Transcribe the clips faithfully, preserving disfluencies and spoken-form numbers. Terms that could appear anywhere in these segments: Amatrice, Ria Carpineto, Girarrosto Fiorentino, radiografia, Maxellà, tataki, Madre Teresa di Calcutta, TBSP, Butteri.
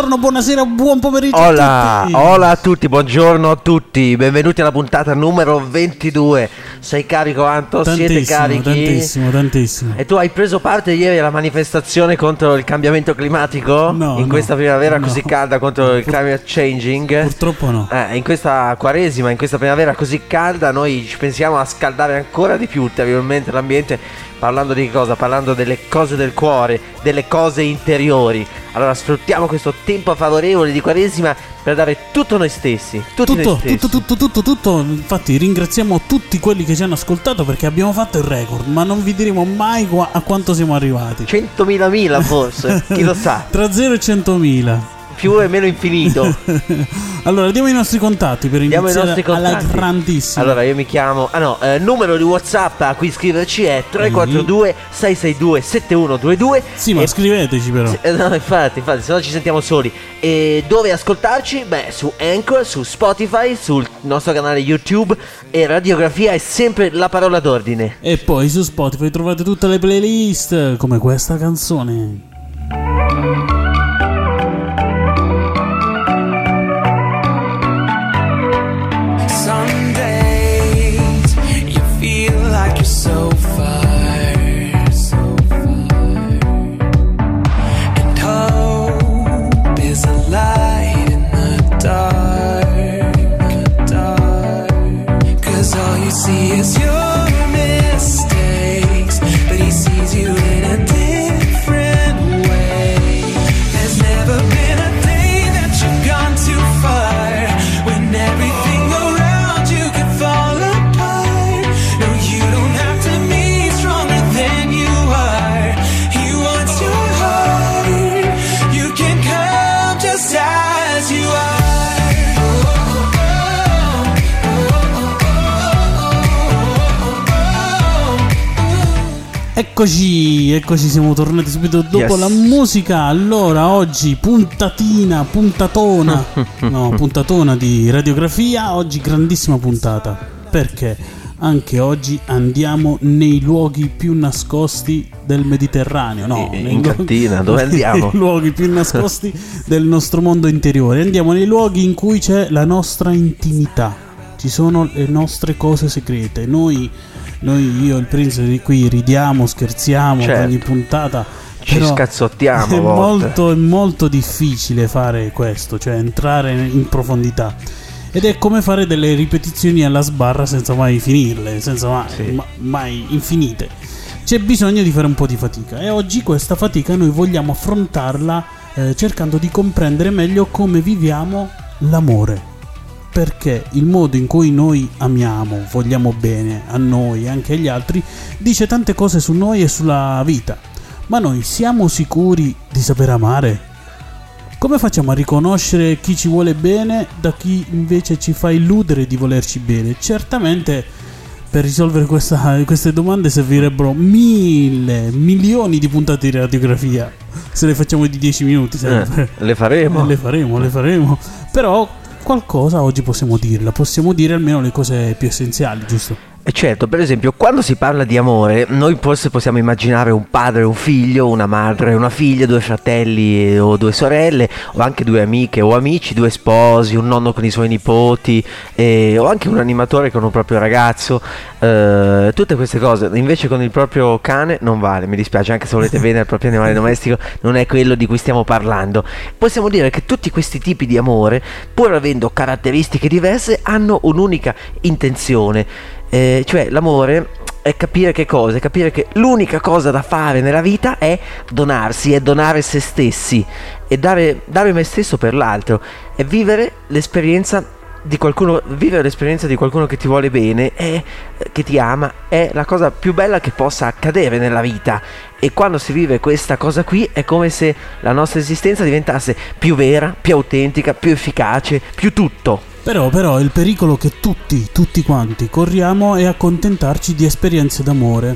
buongiorno, buonasera, buon pomeriggio hola, a tutti. Hola a tutti, buongiorno a tutti, benvenuti alla puntata numero ventidue. Sei carico, Anto? Tantissimo, siete carichi? Tantissimo, tantissimo. E tu hai preso parte ieri alla manifestazione contro il cambiamento climatico? No. In no, questa primavera no. così calda contro il Pur- climate changing? Purtroppo no. Eh, in questa quaresima, in questa primavera così calda, noi ci pensiamo a scaldare ancora di più ulteriormente l'ambiente. Parlando di cosa? Parlando delle cose del cuore, delle cose interiori. Allora sfruttiamo questo tempo favorevole di Quaresima per dare tutto noi stessi. Tutto, noi stessi. tutto, tutto, tutto, tutto. Infatti ringraziamo tutti quelli che ci hanno ascoltato, perché abbiamo fatto il record, ma non vi diremo mai qua- a quanto siamo arrivati. centomila mila forse, chi lo sa. Tra zero e centomila. Più e meno infinito. Allora diamo i nostri contatti per diamo iniziare alla grandissima. Allora io mi chiamo, ah no, eh, numero di WhatsApp a cui scriverci è tre quattro due sei sei due sette uno due due. Sì, ma e... scriveteci però eh, no, infatti, infatti, se no ci sentiamo soli. E dove ascoltarci? Beh, su Anchor, su Spotify, sul nostro canale YouTube. E radiografia è sempre la parola d'ordine. E poi su Spotify trovate tutte le playlist, come questa canzone. So far, so far, and hope is a light in the dark, in the dark, 'cause all you see is your mistakes, but he sees you in a different way. There's never been a day that you've gone too far, when everything around you could fall apart. No, you don't have Eccoci, eccoci, siamo tornati subito dopo yes. la musica. Allora, oggi puntatina, puntatona, no, puntatona di radiografia, oggi grandissima puntata, perché anche oggi andiamo nei luoghi più nascosti del Mediterraneo, no, in, in cantina, dove andiamo? Nei luoghi più nascosti del nostro mondo interiore, andiamo nei luoghi in cui c'è la nostra intimità, ci sono le nostre cose secrete, noi... Noi, io e il Prince, qui ridiamo, scherziamo, certo, ogni puntata ci scazzottiamo. È molto, è molto difficile fare questo, cioè entrare in profondità. Ed è come fare delle ripetizioni alla sbarra senza mai finirle, senza mai, sì. ma, mai infinite. C'è bisogno di fare un po' di fatica, e oggi questa fatica noi vogliamo affrontarla eh, cercando di comprendere meglio come viviamo l'amore. Perché il modo in cui noi amiamo, vogliamo bene a noi e anche agli altri, dice tante cose su noi e sulla vita. Ma noi siamo sicuri di saper amare? Come facciamo a riconoscere chi ci vuole bene da chi invece ci fa illudere di volerci bene? Certamente per risolvere questa, queste domande servirebbero mille, milioni di puntate di radiografia. Se le facciamo di dieci minuti sempre. Eh, le faremo. Eh, le faremo, le faremo. Però... qualcosa oggi possiamo dirla, possiamo dire almeno le cose più essenziali, giusto? E certo, per esempio, quando si parla di amore, noi forse possiamo immaginare un padre e un figlio, una madre e una figlia, due fratelli o due sorelle, o anche due amiche o amici, due sposi, un nonno con i suoi nipoti, eh, o anche un animatore con un proprio ragazzo, eh, tutte queste cose. Invece con il proprio cane non vale, mi dispiace, anche se volete bene al proprio animale domestico, non è quello di cui stiamo parlando. Possiamo dire che tutti questi tipi di amore, pur avendo caratteristiche diverse, hanno un'unica intenzione, eh, cioè l'amore è capire che cosa? È capire che l'unica cosa da fare nella vita è donarsi, è donare se stessi e dare, dare me stesso per l'altro, è vivere l'esperienza di qualcuno, vivere l'esperienza di qualcuno che ti vuole bene e che ti ama è la cosa più bella che possa accadere nella vita. E quando si vive questa cosa qui è come se la nostra esistenza diventasse più vera, più autentica, più efficace, più tutto. Però, però il pericolo che tutti, tutti quanti corriamo è accontentarci di esperienze d'amore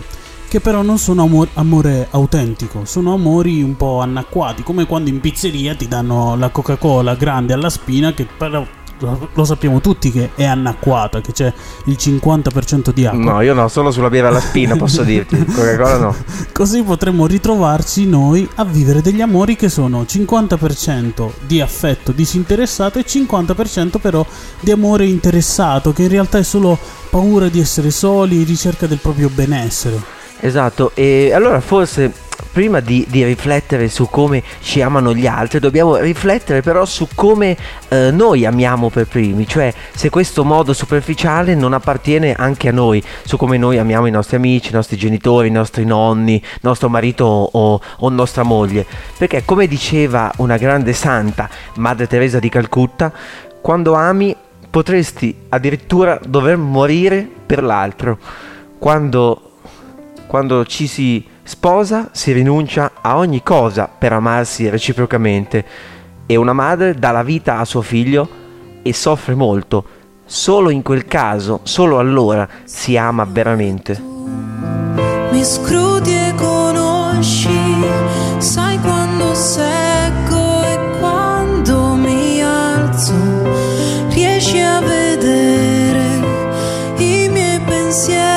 che però non sono amor- amore autentico, sono amori un po' anacquati, come quando in pizzeria ti danno la Coca-Cola grande alla spina che però lo, lo sappiamo tutti che è anacquata, che c'è il cinquanta per cento di acqua. No, io no, solo sulla birra alla spina posso dirti, Coca-Cola no. Così potremmo ritrovarci noi a vivere degli amori che sono cinquanta per cento di affetto disinteressato e cinquanta per cento però di amore interessato, che in realtà è solo paura di essere soli, ricerca del proprio benessere. Esatto, e allora forse prima di, di riflettere su come ci amano gli altri dobbiamo riflettere però su come eh, noi amiamo per primi, cioè se questo modo superficiale non appartiene anche a noi, su come noi amiamo i nostri amici, i nostri genitori, i nostri nonni, nostro marito o, o nostra moglie, perché come diceva una grande santa, Madre Teresa di Calcutta, quando ami potresti addirittura dover morire per l'altro, quando... Quando ci si sposa si rinuncia a ogni cosa per amarsi reciprocamente, e una madre dà la vita a suo figlio e soffre molto. Solo in quel caso, solo allora si ama veramente. Mi scrudi e conosci, sai quando secco e quando mi alzo, riesci a vedere i miei pensieri.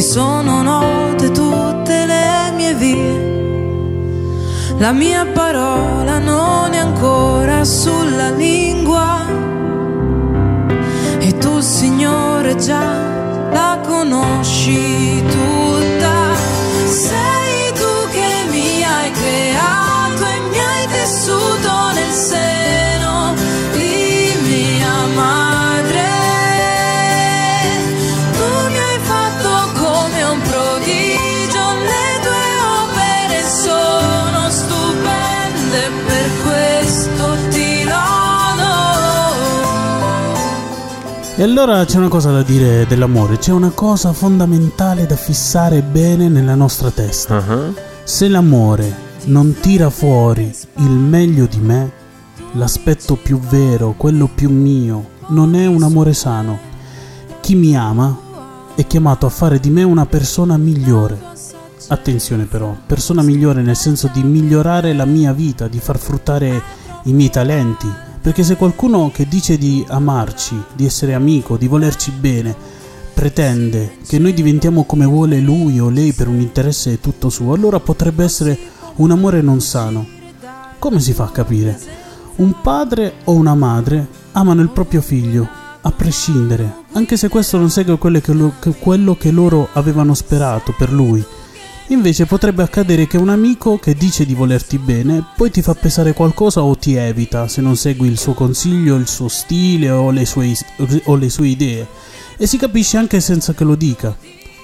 Sono note tutte le mie vie, la mia parola non è ancora sulla lingua, e tu, Signore, già la conosci tutta. Sei tu che mi hai creato e mi hai tessuto nel seno di mia madre. E allora c'è una cosa da dire dell'amore, c'è una cosa fondamentale da fissare bene nella nostra testa. Uh-huh. Se l'amore non tira fuori il meglio di me, l'aspetto più vero, quello più mio, non è un amore sano. Chi mi ama è chiamato a fare di me una persona migliore. Attenzione però, persona migliore nel senso di migliorare la mia vita, di far fruttare i miei talenti. Perché se qualcuno che dice di amarci, di essere amico, di volerci bene, pretende che noi diventiamo come vuole lui o lei per un interesse tutto suo, allora potrebbe essere un amore non sano. Come si fa a capire? Un padre o una madre amano il proprio figlio, a prescindere, anche se questo non segue quello che, lo, che, quello che loro avevano sperato per lui. Invece potrebbe accadere che un amico che dice di volerti bene poi ti fa pesare qualcosa o ti evita se non segui il suo consiglio, il suo stile o le sue, o le sue idee, e si capisce anche senza che lo dica.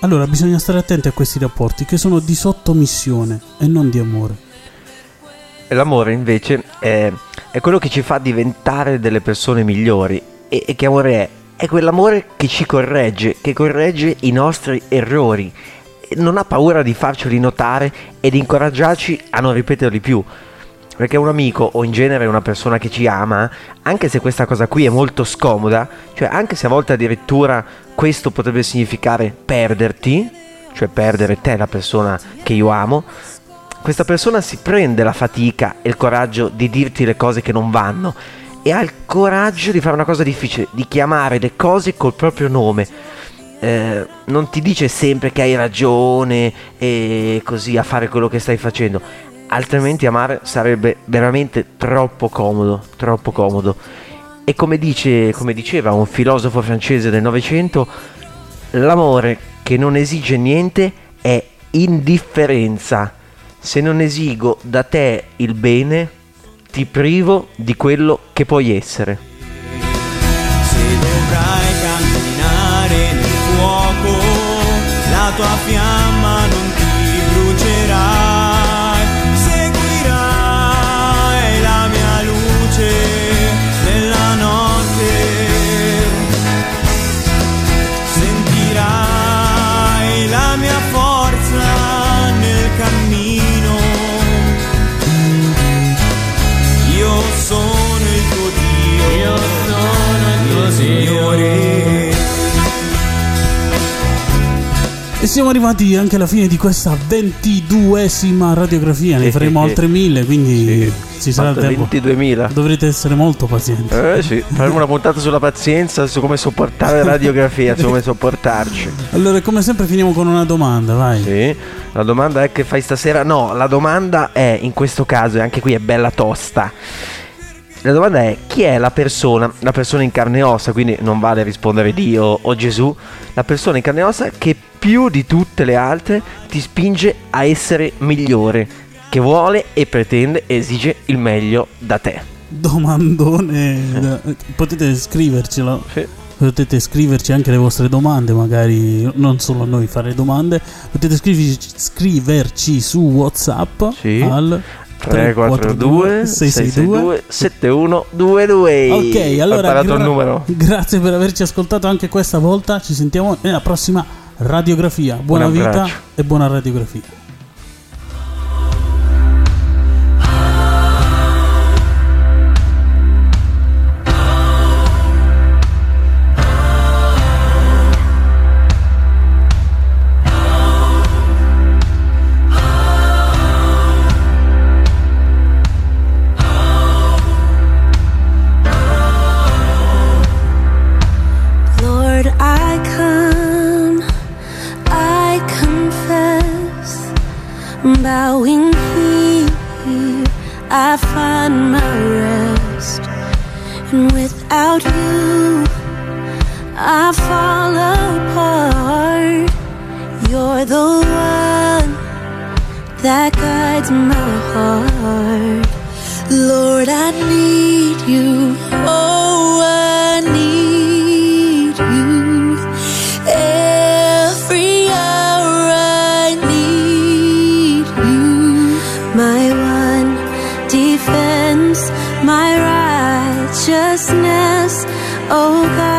Allora bisogna stare attenti a questi rapporti che sono di sottomissione e non di amore. L'amore invece è, è quello che ci fa diventare delle persone migliori, e, e che amore è? È quell'amore che ci corregge, che corregge i nostri errori. Non ha paura di farceli notare e di incoraggiarci a non ripeterli più, perché un amico o in genere una persona che ci ama, anche se questa cosa qui è molto scomoda, cioè anche se a volte addirittura questo potrebbe significare perderti, cioè perdere te, la persona che io amo, questa persona si prende la fatica e il coraggio di dirti le cose che non vanno, e ha il coraggio di fare una cosa difficile, di chiamare le cose col proprio nome. Eh, non ti dice sempre che hai ragione e così a fare quello che stai facendo, altrimenti amare sarebbe veramente troppo comodo, troppo comodo. E come dice, come diceva un filosofo francese del Novecento, l'amore che non esige niente è indifferenza. Se non esigo da te il bene, ti privo di quello che puoi essere. Se dovrai camminare fuoco, la tua fiamma non ti brucerà, seguirai la mia luce nella notte, sentirai la mia forza nel cammino, io sono il tuo Dio, io sono il tuo Signore. E siamo arrivati anche alla fine di questa ventiduesima radiografia. Ne faremo altre mille, quindi sì, ci sarà tempo. ventiduemila. Dovrete essere molto pazienti. Eh sì, faremo una puntata sulla pazienza, su come sopportare la radiografia, su come sopportarci. Allora, come sempre finiamo con una domanda, vai. Sì. La domanda è: che fai stasera? No, la domanda è, in questo caso, e anche qui è bella tosta. La domanda è: chi è la persona, la persona in carne e ossa, quindi non vale rispondere Dio o Gesù, la persona in carne e ossa che più di tutte le altre ti spinge a essere migliore, che vuole e pretende e esige il meglio da te? Domandone, eh. Potete scrivercelo. Sì. Potete scriverci anche le vostre domande, magari non solo a noi fare domande. Potete scriverci, scriverci su WhatsApp, sì, al tre quattro due sei sei due sette uno due due. Ok, allora ho imparato gra- il numero. Grazie per averci ascoltato anche questa volta. Ci sentiamo nella prossima radiografia. Buona buon vita e buona radiografia. Bowing here, I find my rest, and without you, I fall apart. You're the one that guides my heart. Lord, I need you, oh, I need you. Every defense, my righteousness, oh God.